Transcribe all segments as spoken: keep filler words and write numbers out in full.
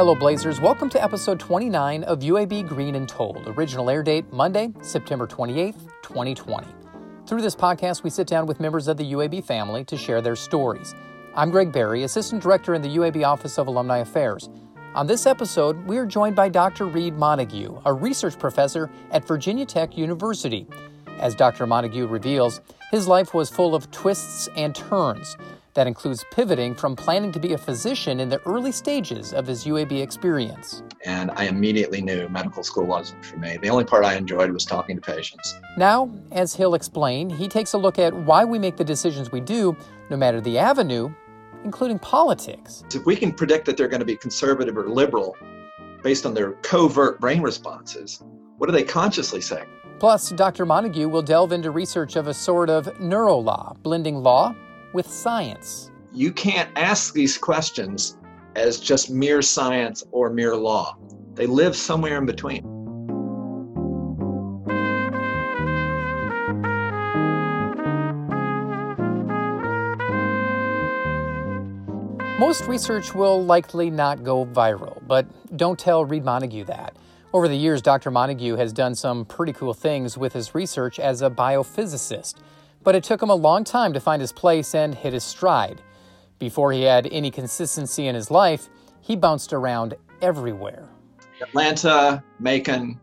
Hello, Blazers. Welcome to episode twenty-nine of U A B Green and Told. Original air date, Monday, September twenty-eighth, twenty twenty. Through this podcast, we sit down with members of the U A B family to share their stories. I'm Greg Berry, Assistant Director in the U A B Office of Alumni Affairs. On this episode, we are joined by Doctor Reed Montague, a research professor at Virginia Tech University. As Doctor Montague reveals, his life was full of twists and turns. That includes pivoting from planning to be a physician in the early stages of his U A B experience. And I immediately knew medical school wasn't for me. The only part I enjoyed was talking to patients. Now, as he'll explain, he takes a look at why we make the decisions we do, no matter the avenue, including politics. If we can predict that they're going to be conservative or liberal based on their covert brain responses, what are they consciously saying? Plus, Doctor Montague will delve into research of a sort of neurolaw, blending law with science. You can't ask these questions as just mere science or mere law. They live somewhere in between. Most research will likely not go viral, but don't tell Reed Montague that. Over the years, Doctor Montague has done some pretty cool things with his research as a biophysicist, but it took him a long time to find his place and hit his stride. Before he had any consistency in his life, he bounced around everywhere. Atlanta, Macon.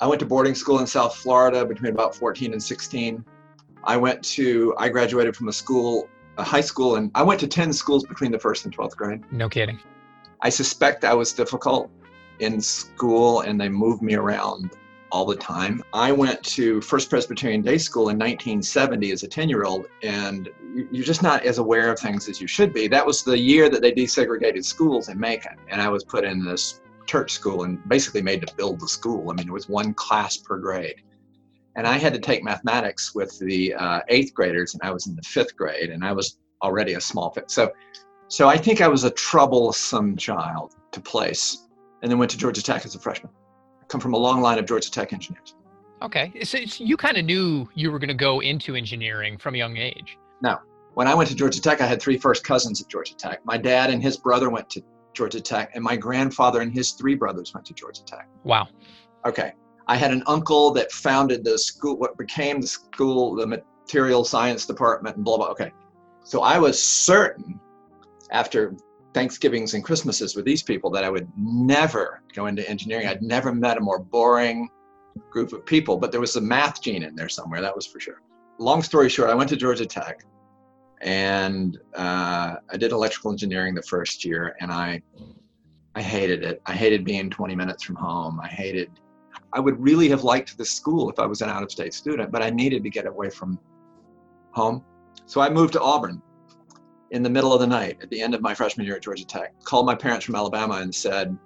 I went to boarding school in South Florida between about fourteen and sixteen. I went to, I graduated from a school, a high school, and I went to ten schools between the first and twelfth grade. No kidding. I suspect I was difficult in school and they moved me around all the time. I went to First Presbyterian Day School in nineteen seventy as a ten-year-old, and you're just not as aware of things as you should be. That was the year that they desegregated schools in Macon, and I was put in this church school and basically made to build the school. I mean, it was one class per grade. And I had to take mathematics with the uh, eighth graders, and I was in the fifth grade, and I was already a small fit. So, so I think I was a troublesome child to place, and then went to Georgia Tech as a freshman. Come from a long line of Georgia Tech engineers. Okay, so you kind of knew you were going to go into engineering from a young age. No, when I went to Georgia Tech, I had three first cousins at Georgia Tech. My dad and his brother went to Georgia Tech, and my grandfather and his three brothers went to Georgia Tech. Wow. Okay, I had an uncle that founded the school, what became the school, the material science department, and blah, blah. Okay, so I was certain after Thanksgivings and Christmases with these people that I would never go into engineering. I'd never met a more boring group of people, but there was a math gene in there somewhere, that was for sure. Long story short, I went to Georgia Tech and uh, I did electrical engineering the first year, and I I hated it. I hated being twenty minutes from home. I hated, I would really have liked this school if I was an out-of-state student, but I needed to get away from home. So I moved to Auburn in the middle of the night, at the end of my freshman year at Georgia Tech. Called my parents from Alabama and said,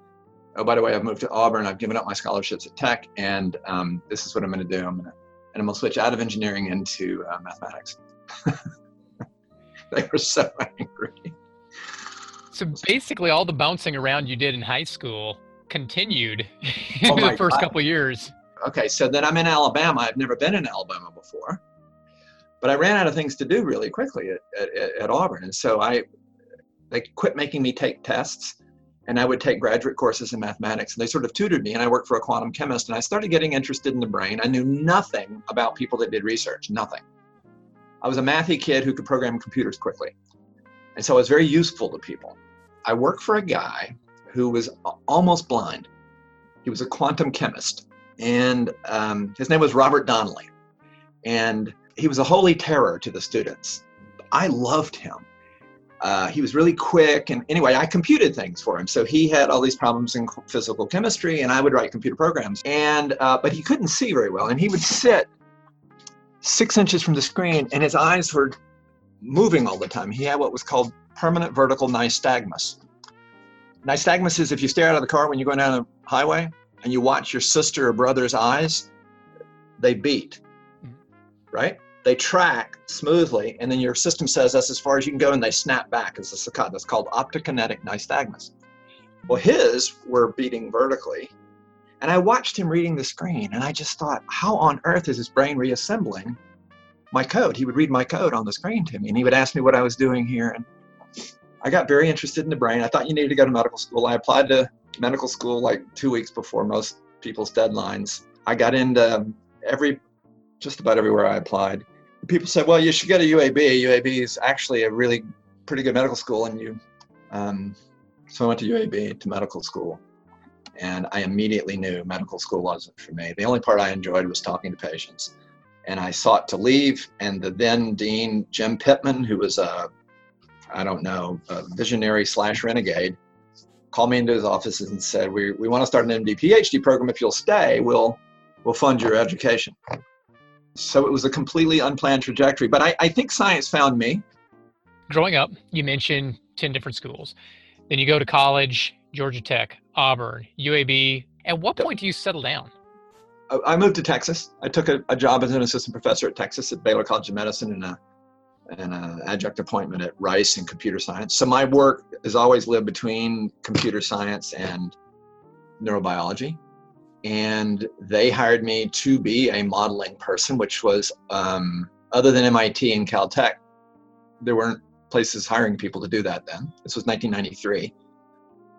oh, by the way, I've moved to Auburn. I've given up my scholarships at Tech, and um, this is what I'm going to do. I'm going to, and I'm going to switch out of engineering into uh, mathematics. They were so angry. So basically all the bouncing around you did in high school continued oh the first God. couple years. Okay, so then I'm in Alabama. I've never been in Alabama before. But I ran out of things to do really quickly at, at, at Auburn. And so I, they quit making me take tests, and I would take graduate courses in mathematics. And they sort of tutored me, and I worked for a quantum chemist, and I started getting interested in the brain. I knew nothing about people that did research, nothing. I was a mathy kid who could program computers quickly. And so I was very useful to people. I worked for a guy who was almost blind. He was a quantum chemist, and um, his name was Robert Donnelly. And he was a holy terror to the students. I loved him. Uh, he was really quick, and anyway, I computed things for him. So he had all these problems in physical chemistry, and I would write computer programs. And uh, but he couldn't see very well, and he would sit six inches from the screen, and his eyes were moving all the time. He had what was called permanent vertical nystagmus. Nystagmus is if you stare out of the car when you're going down the highway, and you watch your sister or brother's eyes, they beat, right? They track smoothly, and then your system says that's as far as you can go, and they snap back as a saccade. That's called optokinetic nystagmus. Well, his were beating vertically, and I watched him reading the screen, and I just thought, how on earth is his brain reassembling my code? He would read my code on the screen to me, and he would ask me what I was doing here, and I got very interested in the brain. I thought you needed to go to medical school. I applied to medical school like two weeks before most people's deadlines. I got into every, just about everywhere I applied. People said, well, you should go to U A B. U A B is actually a really pretty good medical school. And you, um, so I went to U A B to medical school. And I immediately knew medical school wasn't for me. The only part I enjoyed was talking to patients. And I sought to leave. And the then dean, Jim Pittman, who was a, I don't know, a visionary slash renegade, called me into his office and said, we we want to start an M D P H D program. If you'll stay, we'll we'll fund your education. So it was a completely unplanned trajectory. But I, I think science found me. Growing up, you mentioned ten different schools. Then you go to college, Georgia Tech, Auburn, U A B. At what point do you settle down? I moved to Texas. I took a, a job as an assistant professor at Texas at Baylor College of Medicine and a, and an adjunct appointment at Rice in computer science. So my work has always lived between computer science and neurobiology. And they hired me to be a modeling person, which was, um, other than M I T and Caltech, there weren't places hiring people to do that then. This was nineteen ninety-three.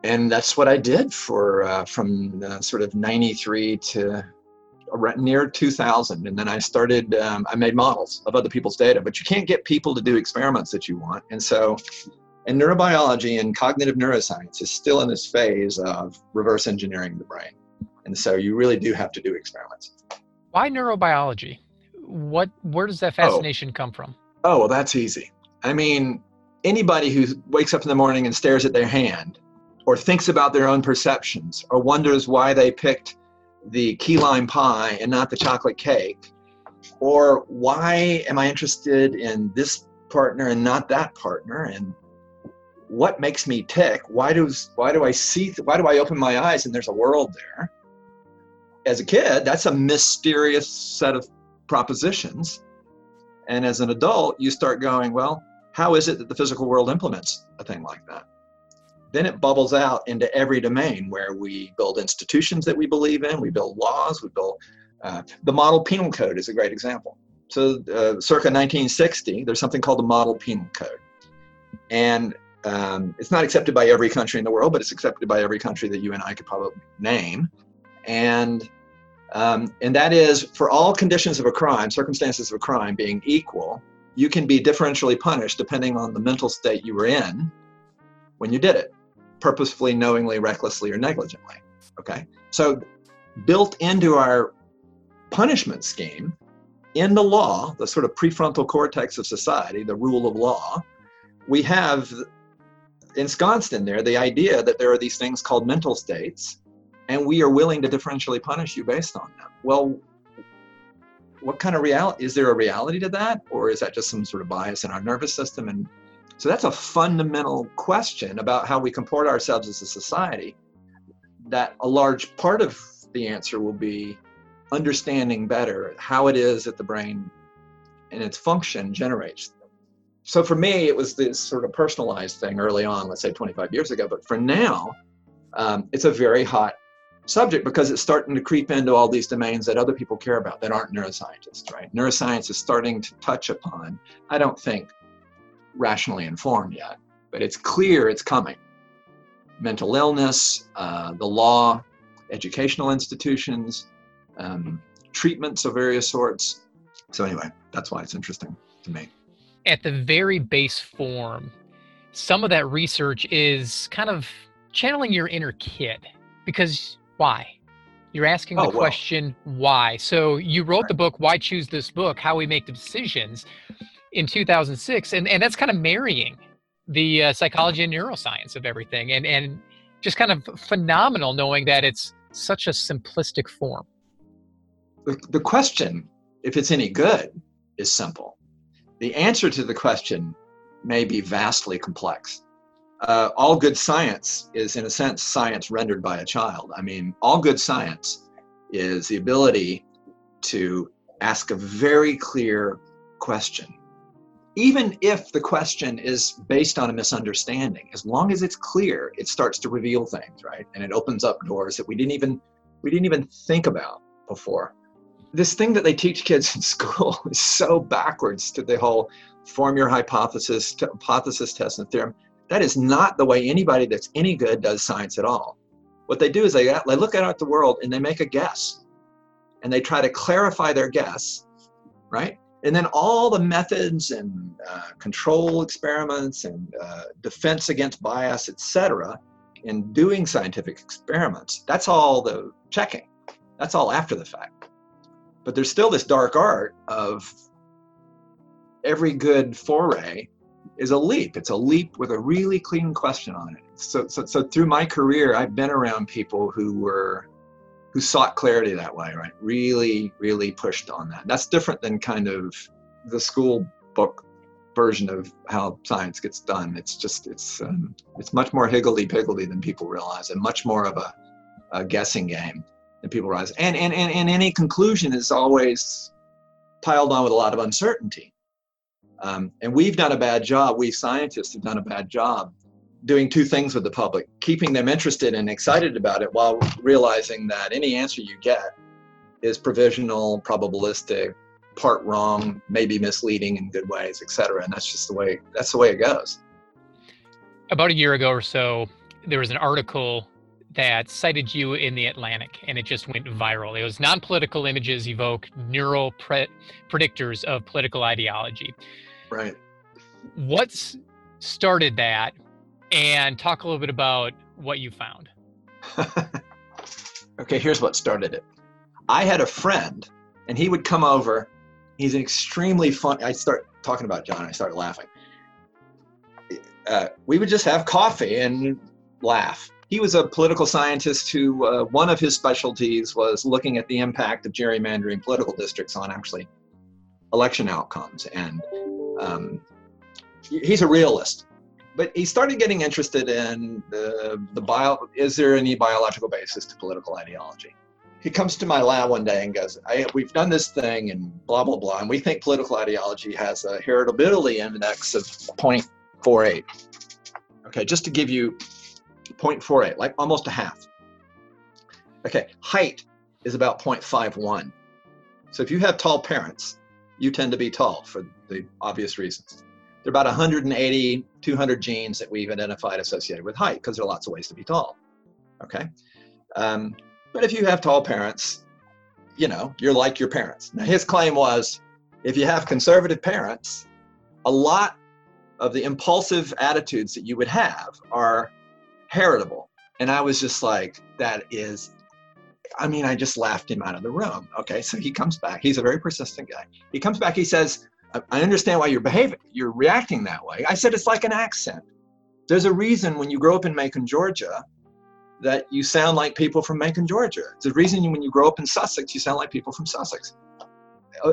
And that's what I did for uh, from uh, sort of ninety-three to around near two thousand. And then I started, um, I made models of other people's data, but you can't get people to do experiments that you want. And so, and neurobiology and cognitive neuroscience is still in this phase of reverse engineering the brain. And so you really do have to do experiments. Why neurobiology? What, where does that fascination oh. come from? Oh, well, that's easy. I mean, anybody who wakes up in the morning and stares at their hand or thinks about their own perceptions or wonders why they picked the key lime pie and not the chocolate cake, or why am I interested in this partner and not that partner, and what makes me tick, why does why do I see why do I open my eyes and there's a world there? As a kid, that's a mysterious set of propositions. And as an adult, you start going, well, how is it that the physical world implements a thing like that? Then it bubbles out into every domain where we build institutions that we believe in, we build laws, we build, uh, the model penal code is a great example. So uh, circa nineteen sixty, there's something called the model penal code. And um, it's not accepted by every country in the world, but it's accepted by every country that you and I could probably name. And um, and that is, for all conditions of a crime, circumstances of a crime being equal, you can be differentially punished depending on the mental state you were in when you did it, purposefully, knowingly, recklessly, or negligently, okay? So built into our punishment scheme, in the law, the sort of prefrontal cortex of society, the rule of law, we have ensconced in there the idea that there are these things called mental states, and we are willing to differentially punish you based on them. Well, what kind of reality, is there a reality to that? Or is that just some sort of bias in our nervous system? And so that's a fundamental question about how we comport ourselves as a society, that a large part of the answer will be understanding better how it is that the brain and its function generates them. So for me, it was this sort of personalized thing early on, let's say twenty-five years ago, but for now, um, it's a very hot subject because it's starting to creep into all these domains that other people care about that aren't neuroscientists, right? Neuroscience is starting to touch upon, I don't think, rationally informed yet, but it's clear it's coming. Mental illness, uh, the law, educational institutions, um, treatments of various sorts. So anyway, that's why it's interesting to me. At the very base form, some of that research is kind of channeling your inner kid, because why? You're asking the oh, well. question, why? So you wrote right. the book, Why Choose This Book? How We Make the Decisions, in two thousand six, and, and that's kind of marrying the uh, psychology and neuroscience of everything, and, and just kind of phenomenal knowing that it's such a simplistic form. The, the question, if it's any good, is simple. The answer to the question may be vastly complex. Uh, all good science is, in a sense, science rendered by a child. I mean, all good science is the ability to ask a very clear question. Even if the question is based on a misunderstanding, as long as it's clear, it starts to reveal things, right? And it opens up doors that we didn't even we didn't even think about before. This thing that they teach kids in school is so backwards to the whole form your hypothesis, hypothesis test and theorem. That is not the way anybody that's any good does science at all. What they do is they, they look out at the world and they make a guess. And they try to clarify their guess, right? And then all the methods and uh, control experiments and uh, defense against bias, et cetera, in doing scientific experiments, that's all the checking. That's all after the fact. But there's still this dark art of every good foray is a leap. It's a leap with a really clean question on it. So, so, so through my career, I've been around people who were, who sought clarity that way, right? Really, really pushed on that. That's different than kind of the school book version of how science gets done. It's just, it's, um, it's much more higgledy-piggledy than people realize, and much more of a, a guessing game than people realize. And, and, and, and any conclusion is always piled on with a lot of uncertainty. Um, and we've done a bad job, we scientists have done a bad job doing two things with the public, keeping them interested and excited about it while realizing that any answer you get is provisional, probabilistic, part wrong, maybe misleading in good ways, et cetera. And that's just the way, that's the way it goes. About a year ago or so, there was an article that cited you in The Atlantic, and it just went viral. It was non-political images evoke neural pre- predictors of political ideology. Right. What's started that? And talk a little bit about what you found. Okay, here's what started it. I had a friend, and he would come over. He's an extremely fun. I start talking about John, and I start laughing. Uh, we would just have coffee and laugh. He was a political scientist who, uh, one of his specialties was looking at the impact of gerrymandering political districts on actually election outcomes. And um, he's a realist. But he started getting interested in the, the bio, is there any biological basis to political ideology? He comes to my lab one day and goes, I, we've done this thing and blah, blah, blah. And we think political ideology has a heritability index of zero point four eight. Okay, just to give you zero point four eight, like almost a half. Okay, height is about zero point five one. So if you have tall parents, you tend to be tall for the obvious reasons. There are about one hundred eighty, two hundred genes that we've identified associated with height, because there are lots of ways to be tall, okay? Um, but if you have tall parents, you know, you're like your parents. Now, his claim was, if you have conservative parents, a lot of the impulsive attitudes that you would have are heritable. And I was just like, that is, I mean, I just laughed him out of the room. Okay, so he comes back. He's a very persistent guy. He comes back, he says, I understand why you're behaving, you're reacting that way. I said, it's like an accent. There's a reason when you grow up in Macon, Georgia, that you sound like people from Macon, Georgia. There's a reason when you grow up in Sussex, you sound like people from Sussex.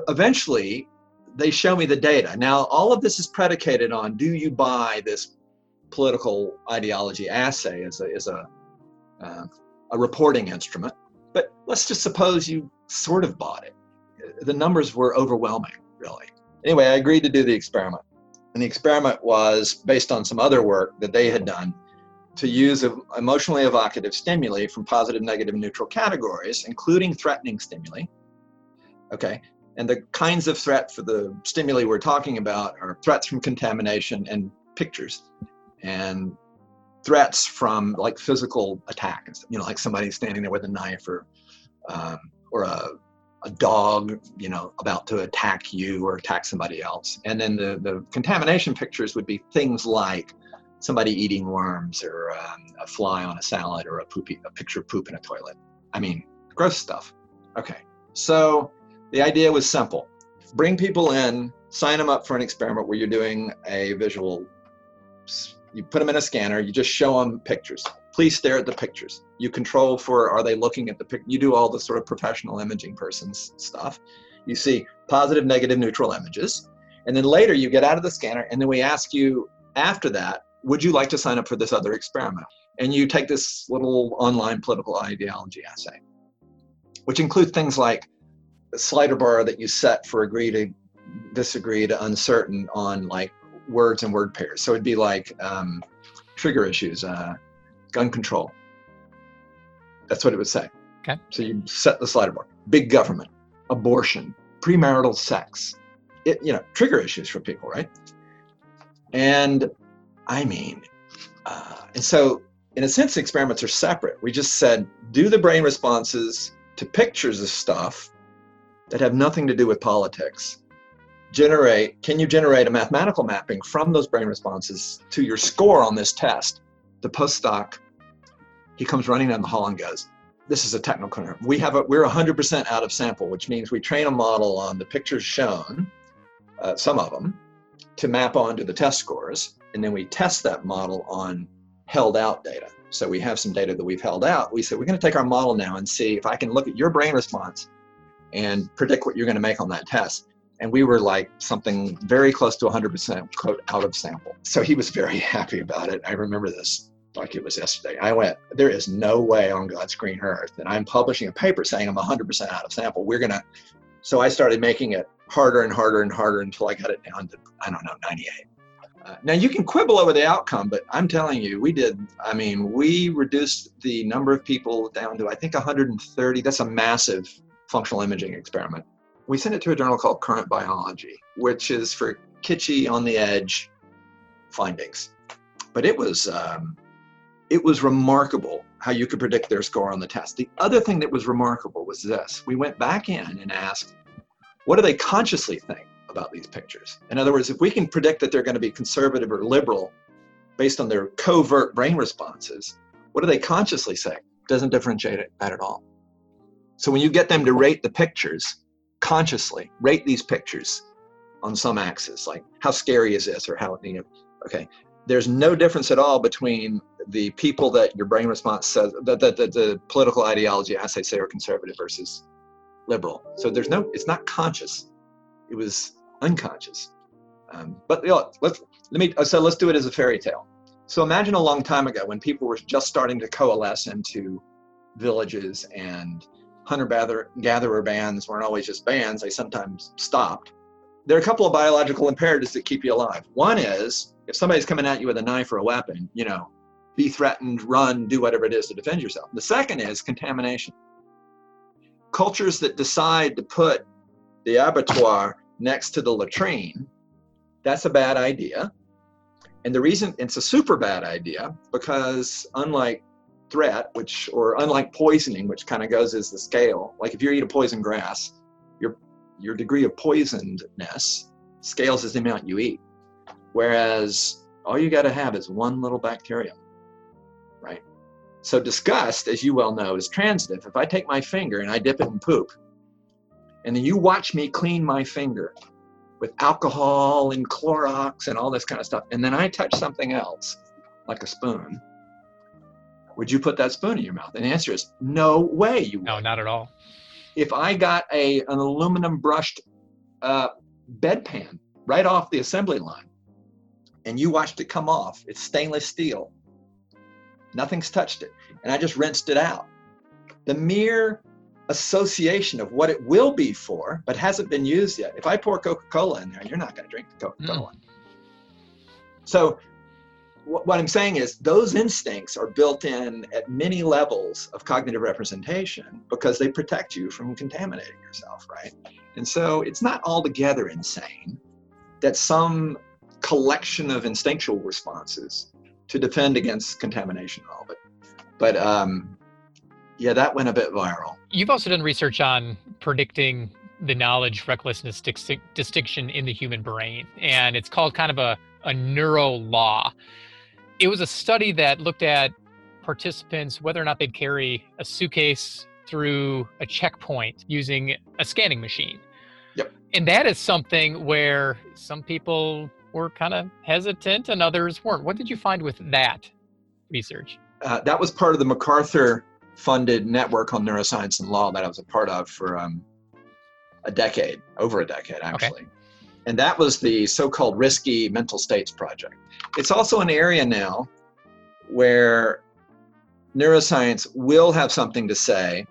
Eventually, they show me the data. Now, all of this is predicated on, do you buy this political ideology assay as a, as a, uh, a reporting instrument? But let's just suppose you sort of bought it. The numbers were overwhelming, really. Anyway, I agreed to do the experiment. And the experiment was based on some other work that they had done to use emotionally evocative stimuli from positive, negative, neutral categories, including threatening stimuli. Okay. And the kinds of threat for the stimuli we're talking about are threats from contamination and pictures, and threats from like physical attack, you know, like somebody standing there with a knife or, um, or a, a dog, you know, about to attack you or attack somebody else. And then the, the contamination pictures would be things like somebody eating worms or um, a fly on a salad or a poopy, a picture of poop in a toilet. I mean, gross stuff. Okay, so the idea was simple. Bring people in, sign them up for an experiment where you're doing a visual, you put them in a scanner, you just show them pictures. Please stare at the pictures. You control for, are they looking at the picture? You do all the sort of professional imaging person's stuff. You see positive, negative, neutral images. And then later you get out of the scanner, and then we ask you after that, would you like to sign up for this other experiment? And you take this little online political ideology assay, which includes things like the slider bar that you set for agree to disagree to uncertain on like words and word pairs. So it'd be like um, trigger issues. Uh, Gun control. That's what it would say. Okay. So you set the slider bar. Big government, abortion, premarital sex. It, you know, trigger issues for people, right? And I mean, Uh, and so, in a sense, the experiments are separate. We just said, do the brain responses to pictures of stuff that have nothing to do with politics. Generate, can you generate a mathematical mapping from those brain responses to your score on this test? The postdoc, he comes running down the hall and goes, this is a technical term. We have a, we're one hundred percent out of sample, which means we train a model on the pictures shown, uh, some of them, to map onto the test scores, and then we test that model on held out data. So we have some data that we've held out. We said, we're going to take our model now and see if I can look at your brain response and predict what you're going to make on that test. And we were like something very close to one hundred percent, quote, out of sample. So he was very happy about it. I remember this like it was yesterday. I went, there is no way on God's green earth that I'm publishing a paper saying I'm one hundred percent out of sample. We're going to, so I started making it harder and harder and harder until I got it down to, I don't know, ninety-eight. Uh, now you can quibble over the outcome, but I'm telling you, we did, I mean, we reduced the number of people down to, I think, one hundred thirty. That's a massive functional imaging experiment. We sent it to a journal called Current Biology, which is for kitschy, on the edge findings. But it was, um, it was remarkable how you could predict their score on the test. The other thing that was remarkable was this. We went back in and asked, what do they consciously think about these pictures? In other words, if we can predict that they're going to be conservative or liberal based on their covert brain responses, what do they consciously say? Doesn't differentiate it at all. So when you get them to rate the pictures, consciously rate these pictures on some axis, like how scary is this, or how, you know, okay, there's no difference at all between the people that your brain response says, that the, the, the political ideology assay say are conservative versus liberal. So there's no, it's not conscious. It was unconscious. Um, but you know, let's, let me, so let's do it as a fairy tale. So imagine a long time ago when people were just starting to coalesce into villages, and hunter-gatherer bands weren't always just bands, they sometimes stopped. There are a couple of biological imperatives that keep you alive. One is, if somebody's coming at you with a knife or a weapon, you know, be threatened, run, do whatever it is to defend yourself. The second is contamination. Cultures that decide to put the abattoir next to the latrine, that's a bad idea. And the reason it's a super bad idea, because unlike threat, which, or unlike poisoning, which kind of goes as the scale, like if you eat a poison grass, your your degree of poisonedness scales as the amount you eat, whereas all you got to have is one little bacterium, right? So disgust, as you well know, is transitive. If I take my finger and I dip it in poop, and then you watch me clean my finger with alcohol and Clorox and all this kind of stuff, and then I touch something else, like a spoon, would you put that spoon in your mouth? And the answer is no way you would. No, not at all. If I got a an aluminum brushed uh, bedpan right off the assembly line and you watched it come off, it's stainless steel, nothing's touched it, and I just rinsed it out. The mere association of what it will be for, but hasn't been used yet. If I pour Coca-Cola in there, you're not going to drink the Coca-Cola. Mm. So what I'm saying is those instincts are built in at many levels of cognitive representation because they protect you from contaminating yourself, right? And so it's not altogether insane that some collection of instinctual responses to defend against contamination and all, but, but um, yeah, that went a bit viral. You've also done research on predicting the knowledge recklessness dist- distinction in the human brain, and it's called kind of a, a neuro law. It was a study that looked at participants, whether or not they'd carry a suitcase through a checkpoint using a scanning machine. Yep. And that is something where some people were kind of hesitant and others weren't. What did you find with that research? Uh, that was part of the MacArthur-funded network on neuroscience and law that I was a part of for um, a decade, over a decade, actually. Okay. And that was the so-called risky mental states project. It's also an area now where neuroscience will have something to say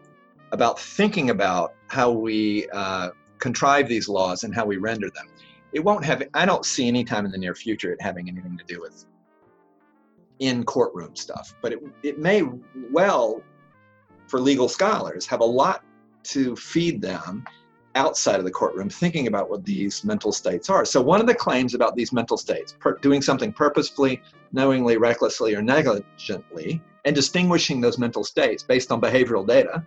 about thinking about how we uh, contrive these laws and how we render them. It won't have, I don't see any time in the near future it having anything to do with in courtroom stuff, but it, it may well, for legal scholars, have a lot to feed them outside of the courtroom thinking about what these mental states are. So one of the claims about these mental states, per- doing something purposefully, knowingly, recklessly, or negligently, and distinguishing those mental states based on behavioral data,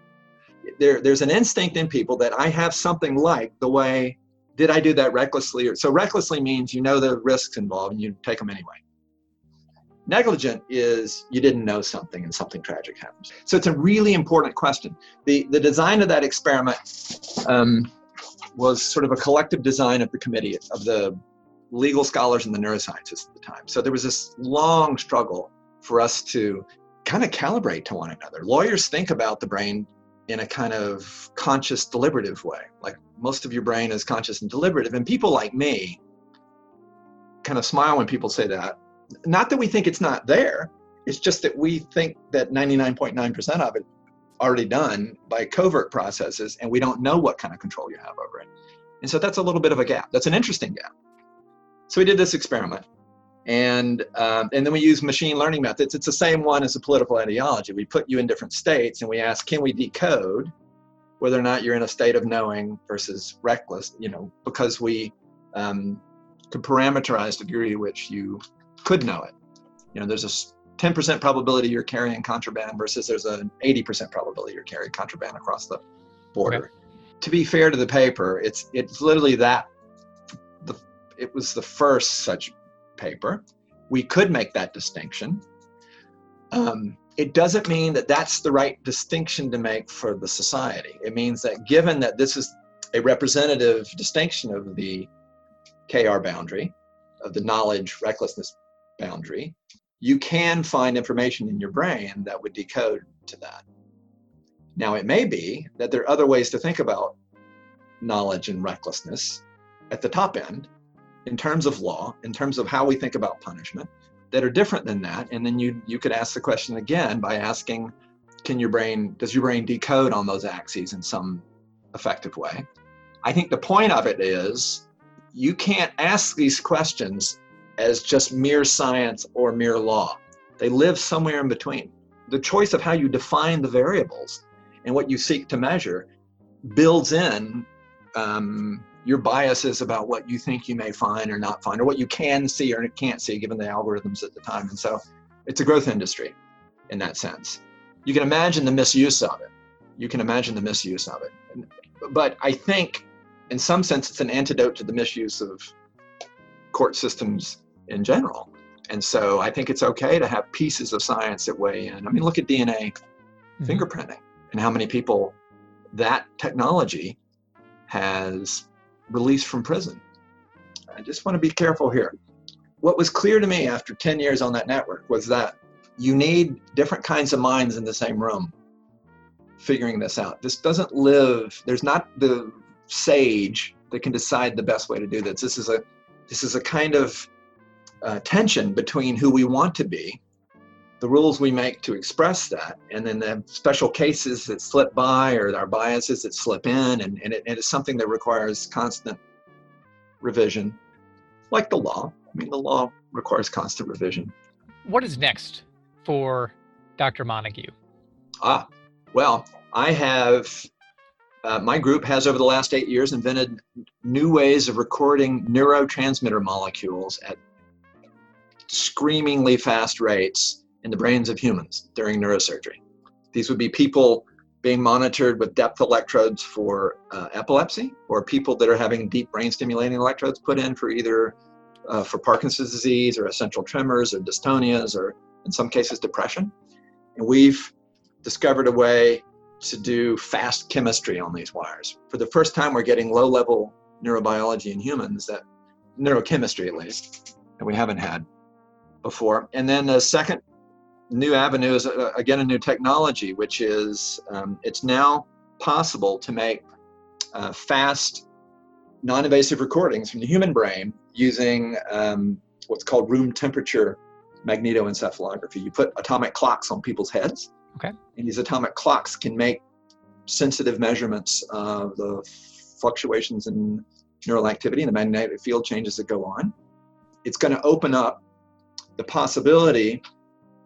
there, there's an instinct in people that I have something like the way, did I do that recklessly? Or, so recklessly means you know the risks involved and you take them anyway. Negligent is you didn't know something and something tragic happens. So it's a really important question. The the design of that experiment um, was sort of a collective design of the committee, of the legal scholars and the neuroscientists at the time. So there was this long struggle for us to kind of calibrate to one another. Lawyers think about the brain in a kind of conscious, deliberative way. Like most of your brain is conscious and deliberative. And people like me kind of smile when people say that. Not that we think it's not there, it's just that we think that ninety-nine point nine percent of it already done by covert processes, and we don't know what kind of control you have over it. And so that's a little bit of a gap. That's an interesting gap. So we did this experiment, and um, and then we used machine learning methods. It's the same one as a political ideology. We put you in different states, and we ask, can we decode whether or not you're in a state of knowing versus reckless, you know, because we um, could parameterize the degree to which you could know it. You know, there's a ten percent probability you're carrying contraband versus there's an eighty percent probability you're carrying contraband across the border. Okay. To be fair to the paper, it's it's literally that, the, it was the first such paper. We could make that distinction. Um, it doesn't mean that that's the right distinction to make for the society. It means that given that this is a representative distinction of the K R boundary, of the knowledge recklessness boundary, you can find information in your brain that would decode to that. Now, it may be that there are other ways to think about knowledge and recklessness at the top end, in terms of law, in terms of how we think about punishment, that are different than that. And then you you could ask the question again by asking, can your brain, does your brain decode on those axes in some effective way? I think the point of it is, you can't ask these questions as just mere science or mere law. They live somewhere in between. The choice of how you define the variables and what you seek to measure builds in um, your biases about what you think you may find or not find, or what you can see or can't see given the algorithms at the time. And so it's a growth industry in that sense. You can imagine the misuse of it. You can imagine the misuse of it. But I think in some sense, it's an antidote to the misuse of court systems in general. And so I think it's okay to have pieces of science that weigh in. I mean, look at D N A mm-hmm. fingerprinting and how many people that technology has released from prison. I just want to be careful here. What was clear to me after ten years on that network was that you need different kinds of minds in the same room figuring this out. This doesn't live, there's not the sage that can decide the best way to do this. This is a this is a kind of uh, tension between who we want to be, the rules we make to express that, and then the special cases that slip by or our biases that slip in, and, and it, it is something that requires constant revision, like the law. I mean, the law requires constant revision. What is next for Doctor Montague? Ah, well, I have... Uh, my group has, over the last eight years, invented new ways of recording neurotransmitter molecules at screamingly fast rates in the brains of humans during neurosurgery. These would be people being monitored with depth electrodes for uh, epilepsy, or people that are having deep brain stimulating electrodes put in for either uh, for Parkinson's disease or essential tremors or dystonias or, in some cases, depression. And we've discovered a way to do fast chemistry on these wires. For the first time, we're getting low-level neurobiology in humans, that neurochemistry at least, that we haven't had before. And then the second new avenue is, uh, again, a new technology, which is um, it's now possible to make uh, fast, non-invasive recordings from the human brain using um, what's called room temperature magnetoencephalography. You put atomic clocks on people's heads. Okay. And these atomic clocks can make sensitive measurements of the fluctuations in neural activity and the magnetic field changes that go on. It's going to open up the possibility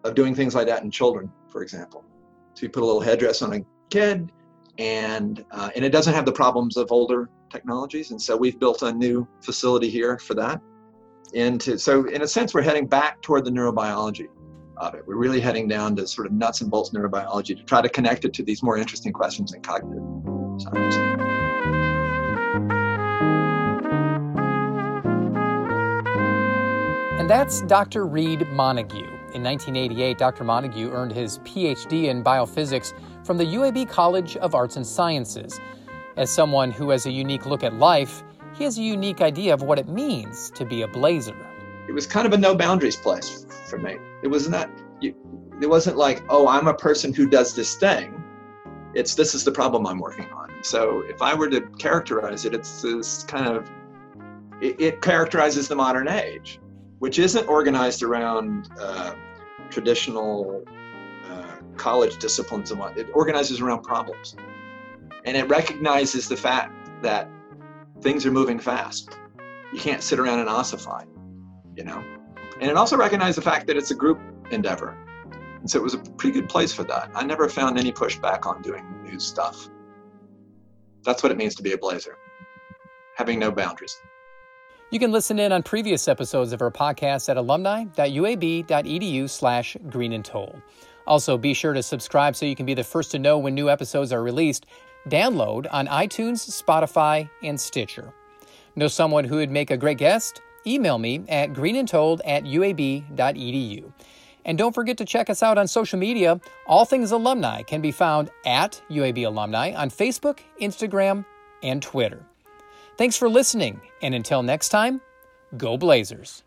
of doing things like that in children, for example. So you put a little headdress on a kid And, uh, and it doesn't have the problems of older technologies. And so we've built a new facility here for that. And to, so in a sense, we're heading back toward the neurobiology of it. We're really heading down to sort of nuts and bolts neurobiology to try to connect it to these more interesting questions in cognitive science. And that's Doctor Reed Montague. In nineteen eighty-eight, Doctor Montague earned his P H D in biophysics from the U A B College of Arts and Sciences. As someone who has a unique look at life, he has a unique idea of what it means to be a blazer. It was kind of a no boundaries place for me. It was not, you, it wasn't like, oh, I'm a person who does this thing. It's, this is the problem I'm working on. So if I were to characterize it, it's this kind of, it, it characterizes the modern age, which isn't organized around uh, traditional uh, college disciplines and what. It organizes around problems. And it recognizes the fact that things are moving fast. You can't sit around and ossify, you know? And it also recognized the fact that it's a group endeavor. And so it was a pretty good place for that. I never found any pushback on doing new stuff. That's what it means to be a blazer, having no boundaries. You can listen in on previous episodes of our podcast at alumni dot u a b dot e d u slash green and told. Also, be sure to subscribe so you can be the first to know when new episodes are released. Download on iTunes, Spotify, and Stitcher. Know someone who would make a great guest? Email me at green and told at u a b dot e d u. And don't forget to check us out on social media. All Things Alumni can be found at U A B Alumni on Facebook, Instagram, and Twitter. Thanks for listening, and until next time, go Blazers.